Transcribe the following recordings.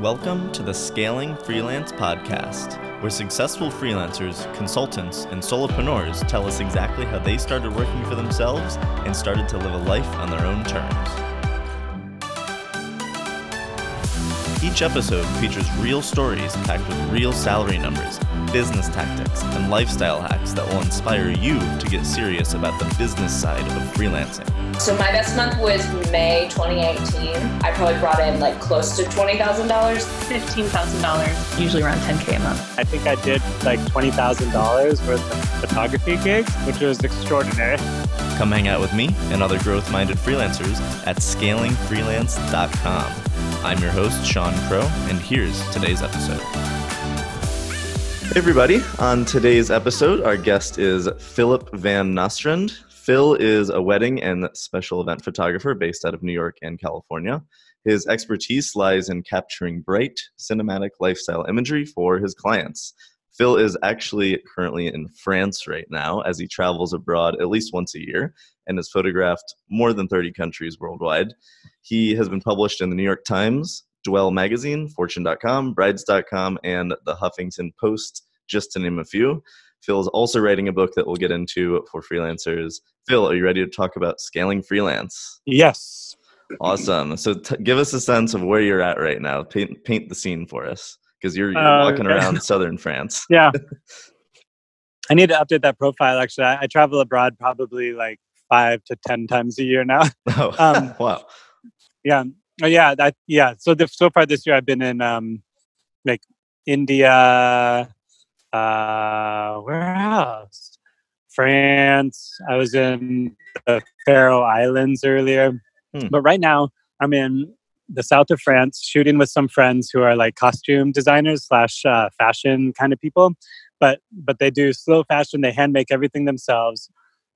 Welcome to the Scaling Freelance Podcast, where successful freelancers, consultants, and solopreneurs tell us exactly how they started working for themselves and started to live a life on their own terms. Each episode features real stories packed with real salary numbers, business tactics, and lifestyle hacks that will inspire you to get serious about the business side of freelancing. So my best month was May 2018. I probably brought in like close to $20,000. $15,000, usually around $10K a month. I think I did like $20,000 worth of photography gigs, which was extraordinary. Come hang out with me and other growth-minded freelancers at scalingfreelance.com. I'm your host, Sean Crowe, and here's today's episode. Hey everybody, on today's episode, our guest is Philip Van Nostrand. Phil is a wedding and special event photographer based out of New York and California. His expertise lies in capturing bright, cinematic lifestyle imagery for his clients. Phil is actually currently in France right now as he travels abroad at least once a year and has photographed more than 30 countries worldwide. He has been published in the New York Times, Dwell Magazine, Fortune.com, Brides.com, and the Huffington Post, just to name a few. Phil is also writing a book that we'll get into for freelancers. Phil, are you ready to talk about scaling freelance? Yes. Awesome. So give us a sense of where you're at right now. Paint the scene for us, because you're walking around southern France. Yeah. I need to update that profile, actually. I travel abroad probably like 5 to 10 times a year now. Oh, wow. Yeah. So far this year, I've been in like India, where else? France. I was in the Faroe Islands earlier. But right now I'm in the south of France shooting with some friends who are like costume designers / fashion kind of people, but they do slow fashion. They hand make everything themselves.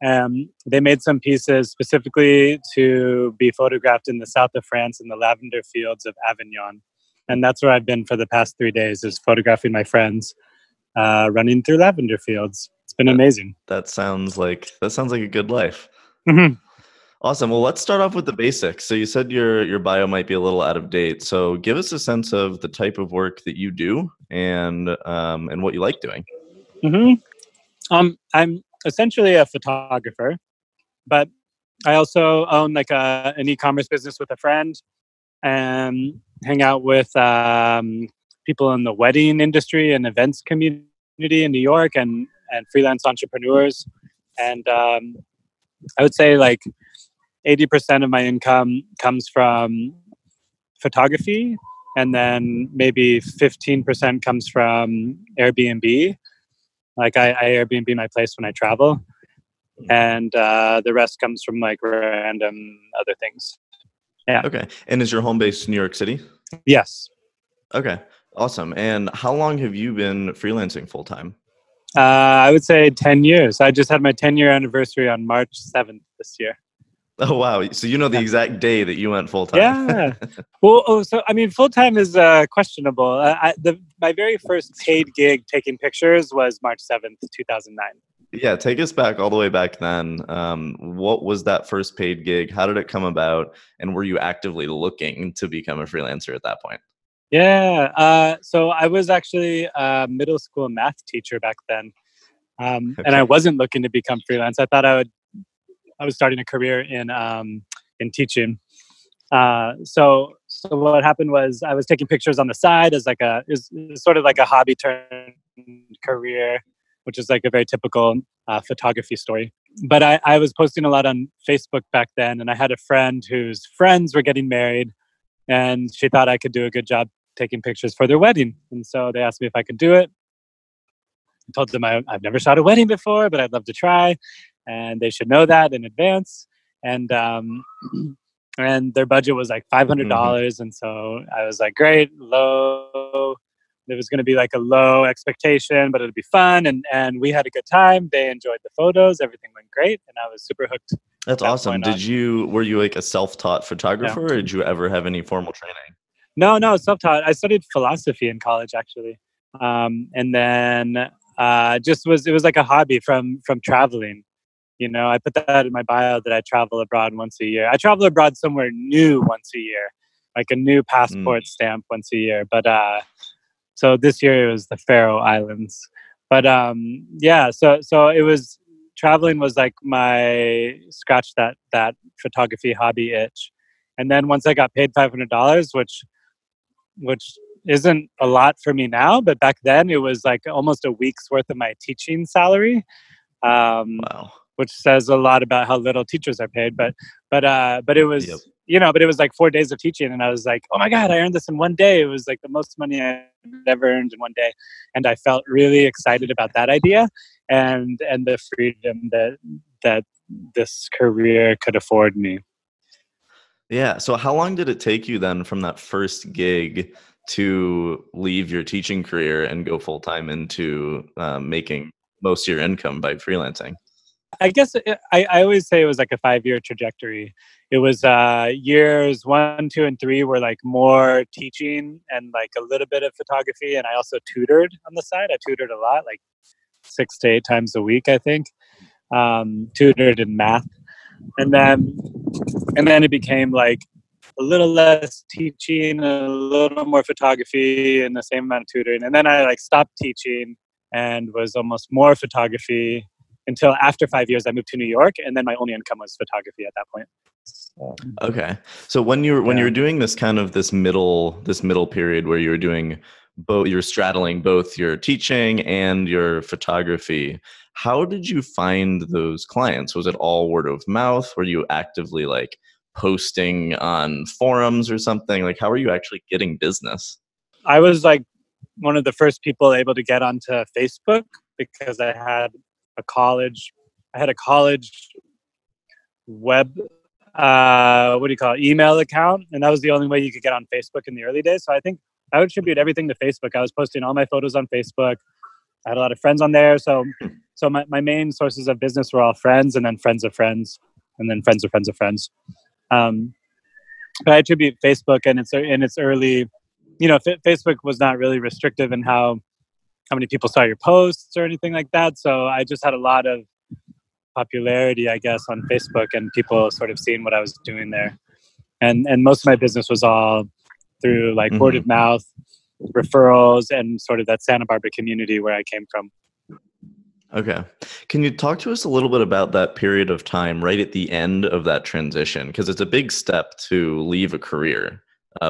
They made some pieces specifically to be photographed in the south of France in the lavender fields of Avignon. And that's where I've been for the past 3 days, is photographing my friends running through lavender fields. It's been amazing. That sounds like a good life. Mm-hmm. Awesome. Well, let's start off with the basics. So you said your bio might be a little out of date. So give us a sense of the type of work that you do and what you like doing. Mm-hmm. I'm essentially a photographer, but I also own like an e-commerce business with a friend and hang out with people in the wedding industry and events community in New York and freelance entrepreneurs. And I would say like 80% of my income comes from photography, and then maybe 15% comes from Airbnb. Like I Airbnb my place when I travel, and the rest comes from like random other things. Yeah. Okay. And is your home based in New York City? Yes. Okay. Awesome. And how long have you been freelancing full-time? I would say 10 years. I just had my 10-year anniversary on March 7th this year. Oh, wow. So you know the exact day that you went full-time. Yeah. So full-time is questionable. My very first paid gig taking pictures was March 7th, 2009. Yeah. Take us back all the way back then. What was that first paid gig? How did it come about? And were you actively looking to become a freelancer at that point? Yeah. So I was actually a middle school math teacher back then. And I wasn't looking to become freelance. I thought I was starting a career in teaching. So what happened was I was taking pictures on the side as it was sort of like a hobby turned career, which is like a very typical photography story. But I was posting a lot on Facebook back then, and I had a friend whose friends were getting married, and she thought I could do a good job taking pictures for their wedding. And so they asked me if I could do it. I told them I've never shot a wedding before, but I'd love to try. And they should know that in advance. And their budget was like $500. Mm-hmm. And so I was like, great, low. It was going to be like a low expectation, but it'd be fun. And we had a good time. They enjoyed the photos. Everything went great. And I was super hooked. That's awesome. Were you like a self-taught photographer, or did you ever have any formal training? No, self-taught. I studied philosophy in college, actually. And then it was like a hobby from traveling. You know, I put that in my bio that I travel abroad once a year. I travel abroad somewhere new once a year. like a new passport stamp once a year. But so this year it was the Faroe Islands. But yeah, so it was, traveling was like my scratch that photography hobby itch. And then once I got paid $500, which isn't a lot for me now, but back then it was like almost a week's worth of my teaching salary. Wow. Which says a lot about how little teachers are paid, but it was, you know, but it was like 4 days of teaching, and I was like, oh my God, I earned this in one day. It was like the most money I ever earned in one day. And I felt really excited about that idea and the freedom that this career could afford me. Yeah. So how long did it take you then from that first gig to leave your teaching career and go full-time into making most of your income by freelancing? I guess I always say it was like a 5-year trajectory. It was years 1, 2, and 3 were like more teaching and like a little bit of photography. And I also tutored on the side. I tutored a lot, like 6 to 8 times a week, I think. Tutored in math. And then it became like a little less teaching, a little more photography, and the same amount of tutoring. And then I like stopped teaching and was almost more photography. Until after 5 years, I moved to New York, and then my only income was photography at that point. Okay, so when you were doing this kind of this middle period where you were doing both, you were straddling both your teaching and your photography. How did you find those clients? Was it all word of mouth? Were you actively like posting on forums or something? Like, how were you actually getting business? I was like one of the first people able to get onto Facebook because I had a college web, email account. And that was the only way you could get on Facebook in the early days. So I think I would attribute everything to Facebook. I was posting all my photos on Facebook. I had a lot of friends on there. So my main sources of business were all friends, and then friends of friends, and then friends of friends of friends. But I attribute Facebook and its early, you know, Facebook was not really restrictive in how many people saw your posts or anything like that. So I just had a lot of popularity, I guess, on Facebook, and people sort of seeing what I was doing there. And most of my business was all through like word of mouth, referrals, and sort of that Santa Barbara community where I came from. Okay. Can you talk to us a little bit about that period of time right at the end of that transition? Because it's a big step to leave a career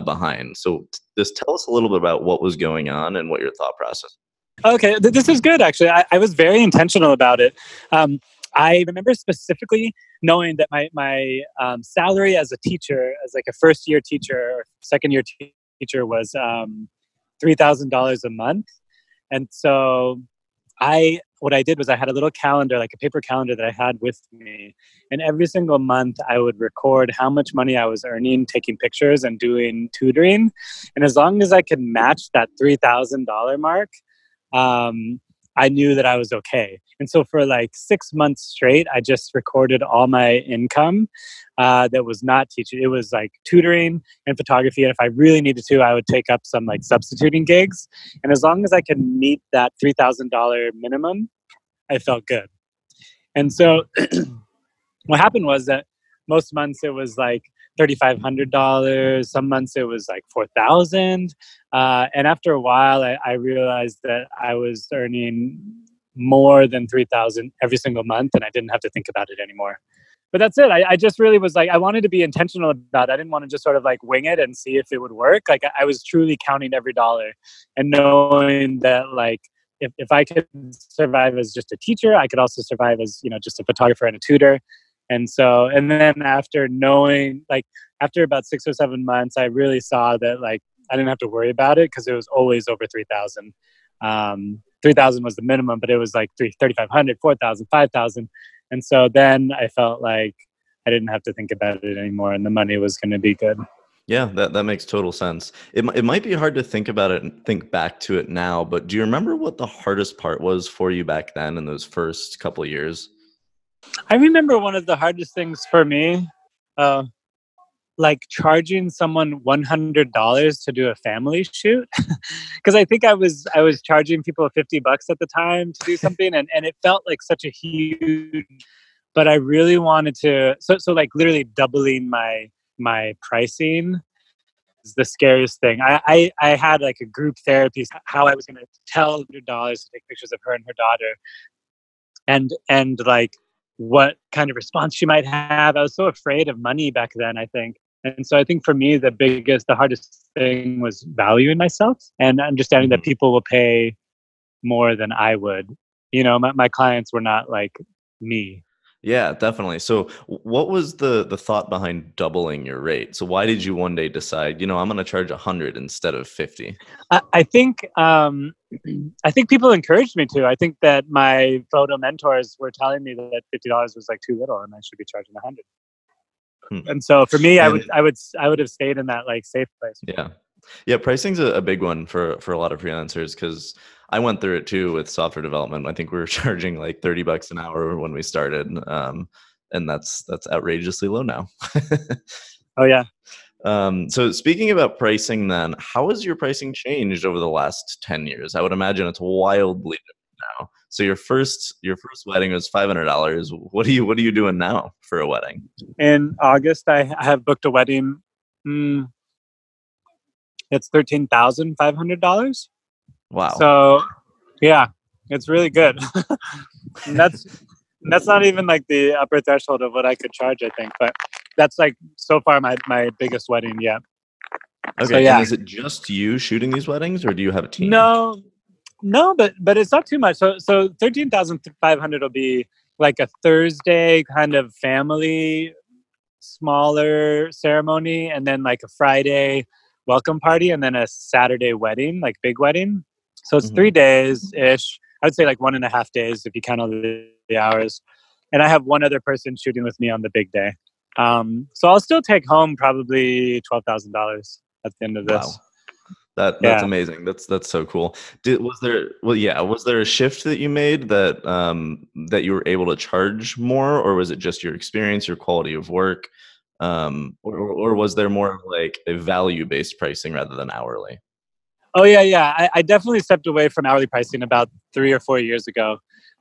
behind. So just tell us a little bit about what was going on and what your thought process. Okay, this is good, actually. I was very intentional about it. I remember specifically knowing that my salary as a teacher, as like a first-year teacher or second-year teacher, was $3,000 a month. And so what I did was I had a little calendar, like a paper calendar that I had with me. And every single month I would record how much money I was earning, taking pictures and doing tutoring. And as long as I could match that $3,000 mark, I knew that I was okay. And so for like 6 months straight, I just recorded all my income that was not teaching. It was like tutoring and photography. And if I really needed to, I would take up some like substituting gigs. And as long as I could meet that $3,000 minimum, I felt good. And so what happened was that most months it was like $3,500. Some months it was like $4,000. And after a while, I realized that I was earning more than $3,000 every single month, and I didn't have to think about it anymore. But that's it. I just really was like, I wanted to be intentional about it. I didn't want to just sort of like wing it and see if it would work. Like I was truly counting every dollar and knowing that like, if I could survive as just a teacher, I could also survive as, you know, just a photographer and a tutor. And so, and then after knowing, like after about 6 or 7 months, I really saw that like, I didn't have to worry about it because it was always over 3,000. 3,000 was the minimum, but it was like 3,500, 4,000, 5,000. And so then I felt like I didn't have to think about it anymore and the money was going to be good. Yeah, that makes total sense. It might be hard to think about it and think back to it now, but do you remember what the hardest part was for you back then in those first couple of years? I remember one of the hardest things for me, like charging someone $100 to do a family shoot, because I think I was charging people $50 at the time to do something, and it felt like such a huge. But I really wanted to, so like literally doubling my pricing is the scariest thing. I had like a group therapy, how I was going to tell $100 to take pictures of her and her daughter, and like what kind of response she might have. I was so afraid of money back then, I think. And so I think for me, the hardest thing was valuing myself and understanding that people will pay more than I would. You know, my clients were not like me. Yeah, definitely. So what was the thought behind doubling your rate? So why did you one day decide, you know, I'm going to charge 100 instead of 50? I think people encouraged me to. I think that my photo mentors were telling me that $50 was like too little and I should be charging 100. And so for me, I would have stayed in that like safe place. Yeah. Yeah. Pricing's a big one for a lot of freelancers, because I went through it too with software development. I think we were charging like $30 an hour when we started. And that's outrageously low now. Oh yeah. So speaking about pricing then, how has your pricing changed over the last 10 years? I would imagine it's wildly different now. So your first wedding was $500. What are you doing now for a wedding? In August, I have booked a wedding. It's $13,500. Wow. So yeah, it's really good. And that's not even like the upper threshold of what I could charge, I think. But that's like so far my biggest wedding yet. Okay. So, yeah. And is it just you shooting these weddings, or do you have a team? No, but it's not too much. So $13,500 will be like a Thursday kind of family, smaller ceremony, and then like a Friday welcome party, and then a Saturday wedding, like big wedding. So it's 3 days-ish. I would say like 1.5 days if you count all the hours. And I have one other person shooting with me on the big day. So I'll still take home probably $12,000 at the end of this. Wow. That's amazing. That's so cool. Was there a shift that you made that you were able to charge more, or was it just your experience, your quality of work, or was there more of like a value-based pricing rather than hourly? Oh yeah. I definitely stepped away from hourly pricing about 3 or 4 years ago.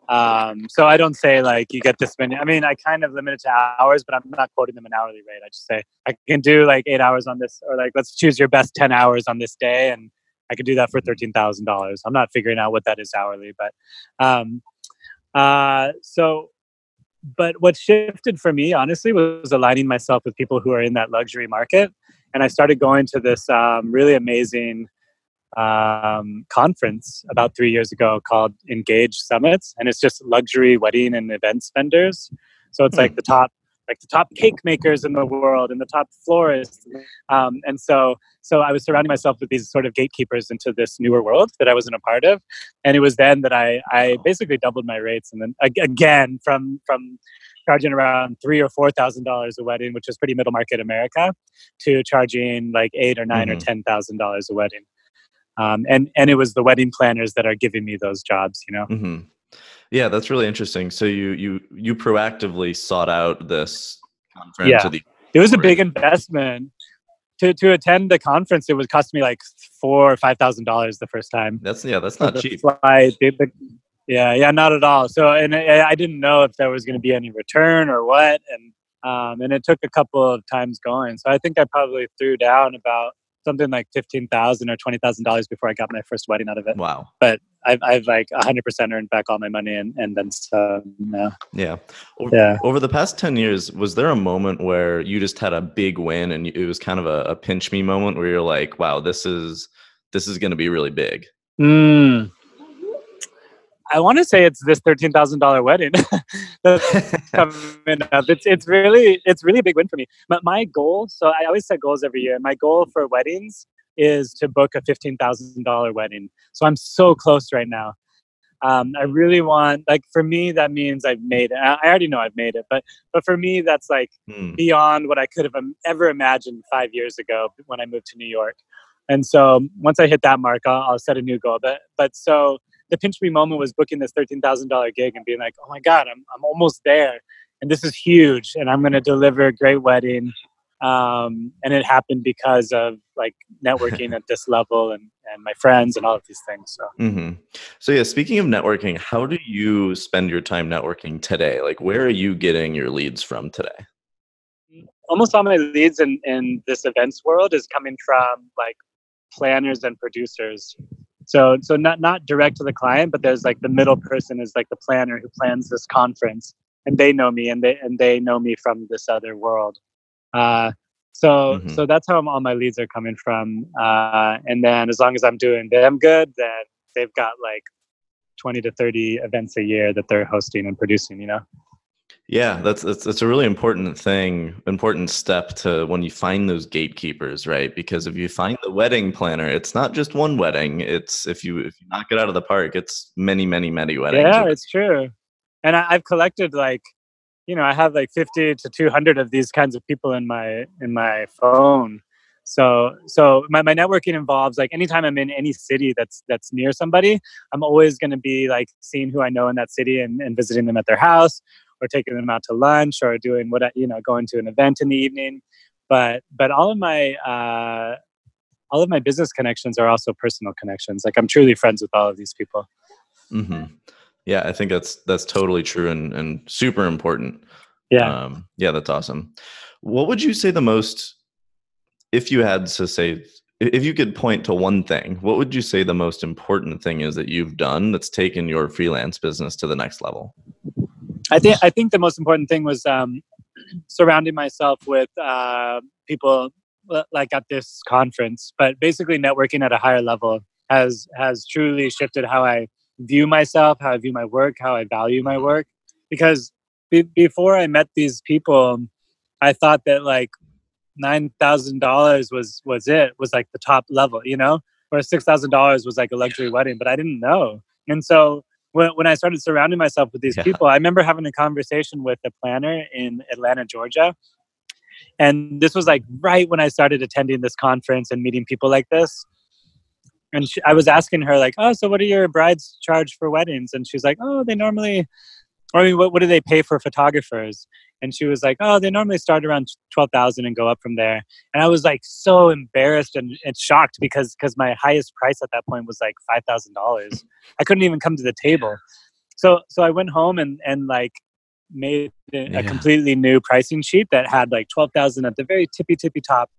So I don't say like you get this many. I mean, I kind of limit it to hours, but I'm not quoting them an hourly rate. I just say I can do like 8 hours on this, or like let's choose your best 10 hours on this day, and I can do that for $13,000. I'm not figuring out what that is hourly, but but what shifted for me honestly was aligning myself with people who are in that luxury market, and I started going to this really amazing conference about 3 years ago called Engage Summits, and it's just luxury wedding and events vendors. So it's like the top cake makers in the world and the top florists. And so I was surrounding myself with these sort of gatekeepers into this newer world that I wasn't a part of. And it was then that I basically doubled my rates, and then again from charging around $3,000 or $4,000 a wedding, which is pretty middle market America, to charging like $8,000 or $9,000 or $10,000 a wedding. And it was the wedding planners that are giving me those jobs, you know? Mm-hmm. Yeah, that's really interesting. So you proactively sought out this conference. Yeah, it was a big investment to attend the conference. It would cost me like $4,000 or $5,000 the first time. That's not cheap. Flight, not at all. So, and I didn't know if there was going to be any return or what. And it took a couple of times going. So I think I probably threw down about something like $15,000 or $20,000 before I got my first wedding out of it. Wow. But I've like 100% earned back all my money and then some now. Yeah. Over the past 10 years, was there a moment where you just had a big win and it was kind of a pinch me moment where you're like, wow, this is going to be really big? I want to say it's this $13,000 wedding that's coming up. It's really a big win for me. But my goal, so I always set goals every year. My goal for weddings is to book a $15,000 wedding. So I'm so close right now. I really want, like for me, that means I've made it. I already know I've made it, but for me, that's like beyond what I could have ever imagined 5 years ago when I moved to New York. And so once I hit that mark, I'll set a new goal. But so the pinch me moment was booking this $13,000 gig and being like, oh my God, I'm almost there. And this is huge. And I'm going to deliver a great wedding. And it happened because of like networking at this level and my friends and all of these things. So. Mm-hmm. So yeah, speaking of networking, how do you spend your time networking today? Like where are you getting your leads from today? almost all my leads in this events world is coming from like planners and producers. So not direct to the client, but there's like the middle person is like the planner who plans this conference, and they know me, and they know me from this other world. So that's how all my leads are coming from. And then as long as I'm doing them good, then they've got like 20 to 30 events a year that they're hosting and producing, you know? Yeah, that's a really important step to when you find those gatekeepers, right? Because if you find the wedding planner, it's not just one wedding. It's if you knock it out of the park, it's many, many, many weddings. Yeah, it's true. And I've collected like, you know, I have like 50 to 200 of these kinds of people in my phone. So my networking involves like anytime I'm in any city that's near somebody, I'm always going to be like seeing who I know in that city and visiting them at their house, or taking them out to lunch, or doing going to an event in the evening. But all of my business connections are also personal connections. Like I'm truly friends with all of these people. Mm-hmm. Yeah, I think that's totally true and super important. Yeah. Yeah, that's awesome. What would you say the most, if you could point to one thing, what would you say the most important thing is that you've done that's taken your freelance business to the next level? I think the most important thing was surrounding myself with people like at this conference, but basically networking at a higher level has truly shifted how I view myself, how I view my work, how I value my work. Because before I met these people, I thought that like $9,000 was like the top level, you know, or $6,000 was like a luxury wedding, but I didn't know. And so when I started surrounding myself with these people, I remember having a conversation with a planner in Atlanta, Georgia. And this was like right when I started attending this conference and meeting people like this. And I was asking her like, oh, so what are your brides charge for weddings? And she's like, oh, they normally, what do they pay for photographers? And she was like, oh, they normally start around $12,000 and go up from there. And I was like so embarrassed and shocked because my highest price at that point was like $5,000. I couldn't even come to the table. So I went home and like made a completely new pricing sheet that had like $12,000 at the very tippy top.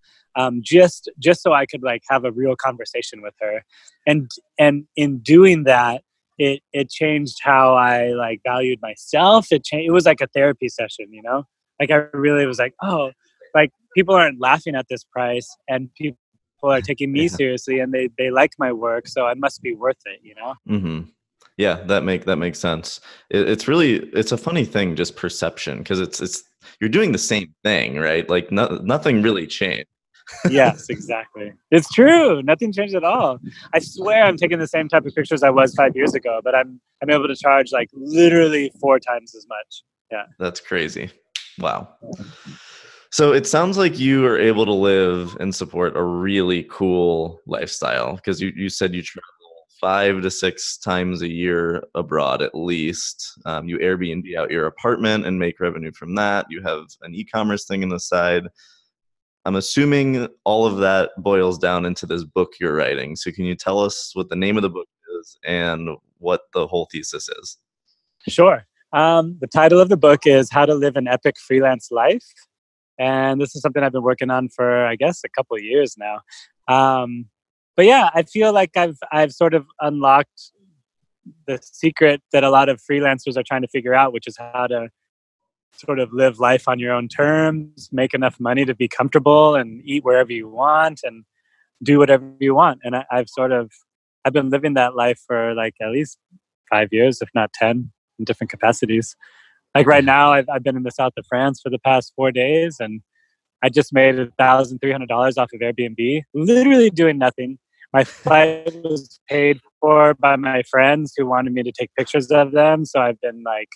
Just so I could like have a real conversation with her, and in doing that, it changed how I like valued myself. It was like a therapy session, you know. Like I really was like, oh, like people aren't laughing at this price, and people are taking me seriously, and they like my work, so I must be worth it, you know. Mm-hmm. Yeah, that makes sense. It's a funny thing, just perception, because it's you're doing the same thing, right? Like nothing really changed. Yes, exactly. It's true. Nothing changed at all. I swear I'm taking the same type of pictures I was 5 years ago, but I'm able to charge like literally 4 times as much. Yeah. That's crazy. Wow. So it sounds like you are able to live and support a really cool lifestyle, because you said you travel 5 to 6 times a year abroad at least. You Airbnb out your apartment and make revenue from that. You have an e-commerce thing on the side. I'm assuming all of that boils down into this book you're writing. So can you tell us what the name of the book is and what the whole thesis is? Sure. The title of the book is How to Live an Epic Freelance Life. And this is something I've been working on for, I guess, a couple of years now. But yeah, I feel like I've sort of unlocked the secret that a lot of freelancers are trying to figure out, which is how to sort of live life on your own terms, make enough money to be comfortable and eat wherever you want and do whatever you want. And I've been living that life for like at least 5 years, if not 10, in different capacities. Like right now I've been in the south of France for the past 4 days, and I just made $1,300 off of Airbnb, literally doing nothing. My flight was paid for by my friends who wanted me to take pictures of them. So I've been like,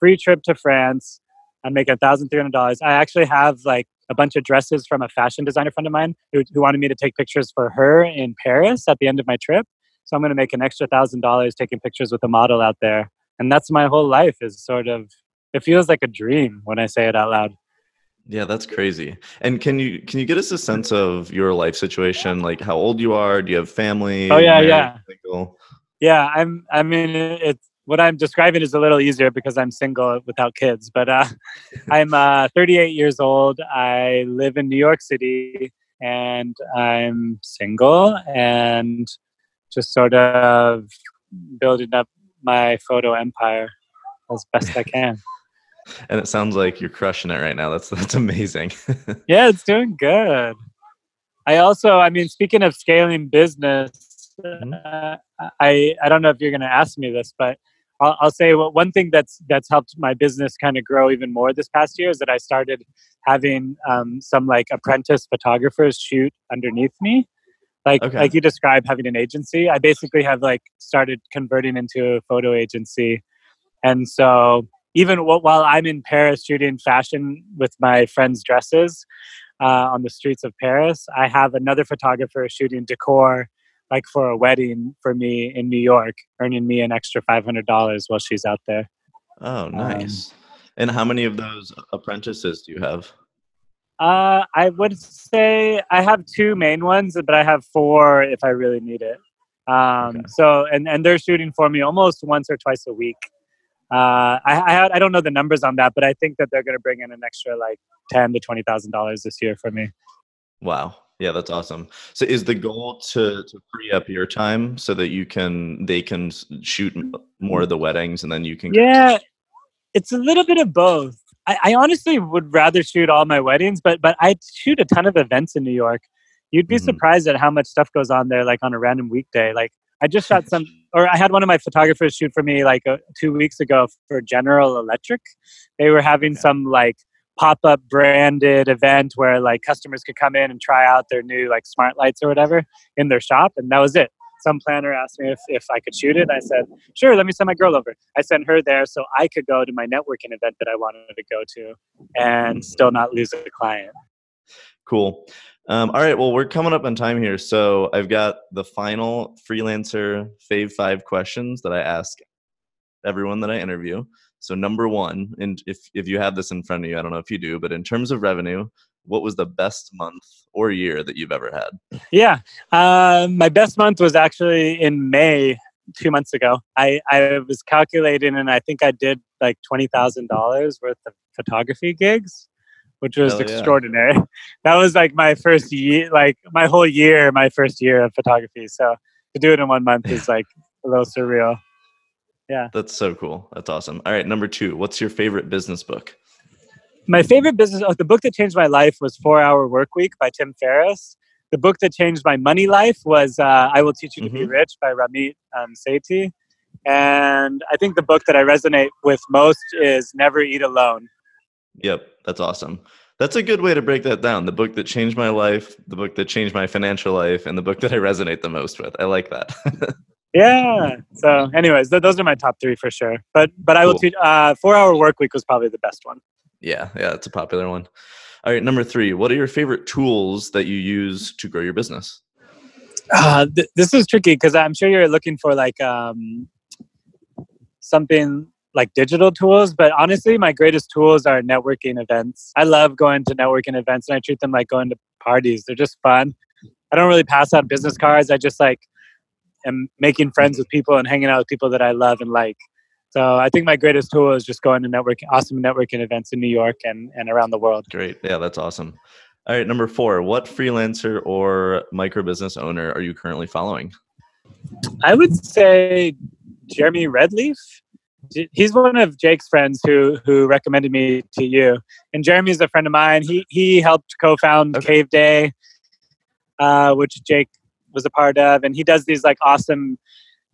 free trip to France. I'm making $1,300. I actually have like a bunch of dresses from a fashion designer friend of mine who wanted me to take pictures for her in Paris at the end of my trip. So I'm going to make an extra $1,000 taking pictures with a model out there. And that's my whole life is sort of, it feels like a dream when I say it out loud. Yeah, that's crazy. And can you get us a sense of your life situation? Like how old you are? Do you have family? Oh yeah. Yeah. I'm, I mean, it's, what I'm describing is a little easier because I'm single without kids, but I'm 38 years old. I live in New York City and I'm single and just sort of building up my photo empire as best I can. And it sounds like you're crushing it right now. That's amazing. Yeah, it's doing good. I also, I mean, speaking of scaling business, I don't know if you're going to ask me this, but I'll say one thing that's helped my business kind of grow even more this past year is that I started having some like apprentice photographers shoot underneath me. Like you described having an agency. I basically have like started converting into a photo agency. And so even while I'm in Paris shooting fashion with my friends' dresses on the streets of Paris, I have another photographer shooting decor like for a wedding for me in New York, earning me an extra $500 while she's out there. Oh, nice. And how many of those apprentices do you have? I would say I have two main ones, but I have four if I really need it. So, and they're shooting for me almost once or twice a week. I don't know the numbers on that, but I think that they're going to bring in an extra like $10,000 to $20,000 this year for me. Wow. Yeah, that's awesome. So is the goal to free up your time so that they can shoot more of the weddings and then you can... Yeah, it's a little bit of both. I honestly would rather shoot all my weddings, but I shoot a ton of events in New York. You'd be surprised at how much stuff goes on there, like on a random weekday. Like I just shot some, or I had one of my photographers shoot for me like 2 weeks ago for General Electric. They were having some like pop-up branded event where like customers could come in and try out their new like smart lights or whatever in their shop. And that was it. Some planner asked me if I could shoot it. I said, sure, let me send my girl over. I sent her there so I could go to my networking event that I wanted to go to and still not lose a client. Cool. All right. Well, we're coming up on time here. So I've got the final freelancer fave 5 questions that I ask everyone that I interview. So number one, and if you have this in front of you, I don't know if you do, but in terms of revenue, what was the best month or year that you've ever had? Yeah. My best month was actually in May, 2 months ago. I was calculating and I think I did like $20,000 worth of photography gigs, which was extraordinary. That was like my first year of photography. So to do it in 1 month is like a little surreal. Yeah. That's so cool. That's awesome. All right. Number two, what's your favorite business book? My favorite business, the book that changed my life was 4 Hour Workweek by Tim Ferriss. The book that changed my money life was I Will Teach You to Be Rich by Ramit Sethi. And I think the book that I resonate with most is Never Eat Alone. Yep, that's awesome. That's a good way to break that down. The book that changed my life, the book that changed my financial life, and the book that I resonate the most with. I like that. Yeah. So anyways, those are my top three for sure. But I Will Teach, 4 Hour Workweek was probably the best one. Yeah, it's a popular one. All right, number three, what are your favorite tools that you use to grow your business? This is tricky because I'm sure you're looking for like something like digital tools, but honestly, my greatest tools are networking events. I love going to networking events and I treat them like going to parties. They're just fun. I don't really pass out business cards. I just like am making friends with people and hanging out with people that I love and like. So I think my greatest tool is just going to awesome networking events in New York and around the world. Great. Yeah, that's awesome. All right. Number four, what freelancer or micro business owner are you currently following? I would say Jeremy Redleaf. He's one of Jake's friends who recommended me to you. And Jeremy's a friend of mine. He helped co-found Cave Day, which Jake was a part of. And he does these like awesome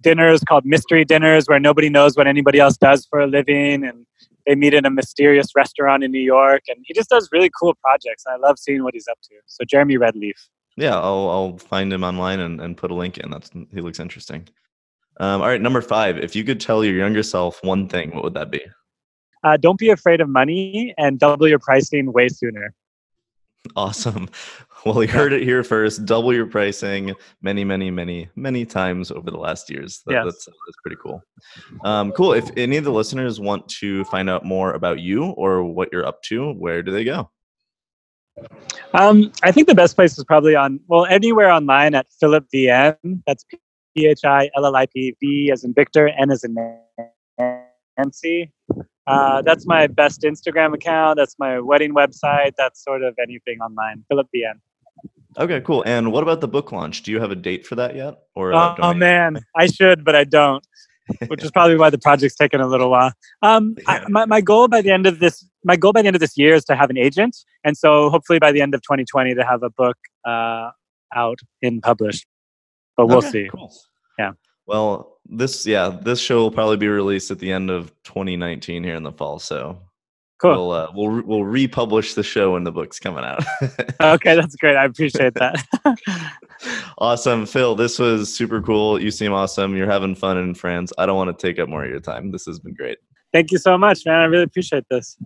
dinners called Mystery Dinners where nobody knows what anybody else does for a living and they meet in a mysterious restaurant in New York and he just does really cool projects. I love seeing what he's up to. So Jeremy Redleaf. Yeah, I'll find him online and put a link in. He looks interesting. All right, number five, if you could tell your younger self one thing, what would that be? Don't be afraid of money and double your pricing way sooner. Awesome. Well, you heard it here first. Double your pricing many, many, many, many times over the last years. That's pretty cool. Cool. If any of the listeners want to find out more about you or what you're up to, where do they go? I think the best place is probably anywhere online at Philip VM. That's PHILLIP V as in Victor, N as in MC. That's my best Instagram account. That's my wedding website. That's sort of anything online. Philip VN. Okay, cool. And what about the book launch? Do you have a date for that yet? Or oh man, I should, but I don't. Which is probably why the project's taken a little while. My goal by the end of this, year is to have an agent, and so hopefully by the end of 2020 to have a book out and published. But we'll see. Cool. Yeah. Well, this show will probably be released at the end of 2019 here in the fall. So cool. We'll republish the show when the book's coming out. Okay, that's great. I appreciate that. Awesome. Phil, this was super cool. You seem awesome. You're having fun in France. I don't want to take up more of your time. This has been great. Thank you so much, man. I really appreciate this.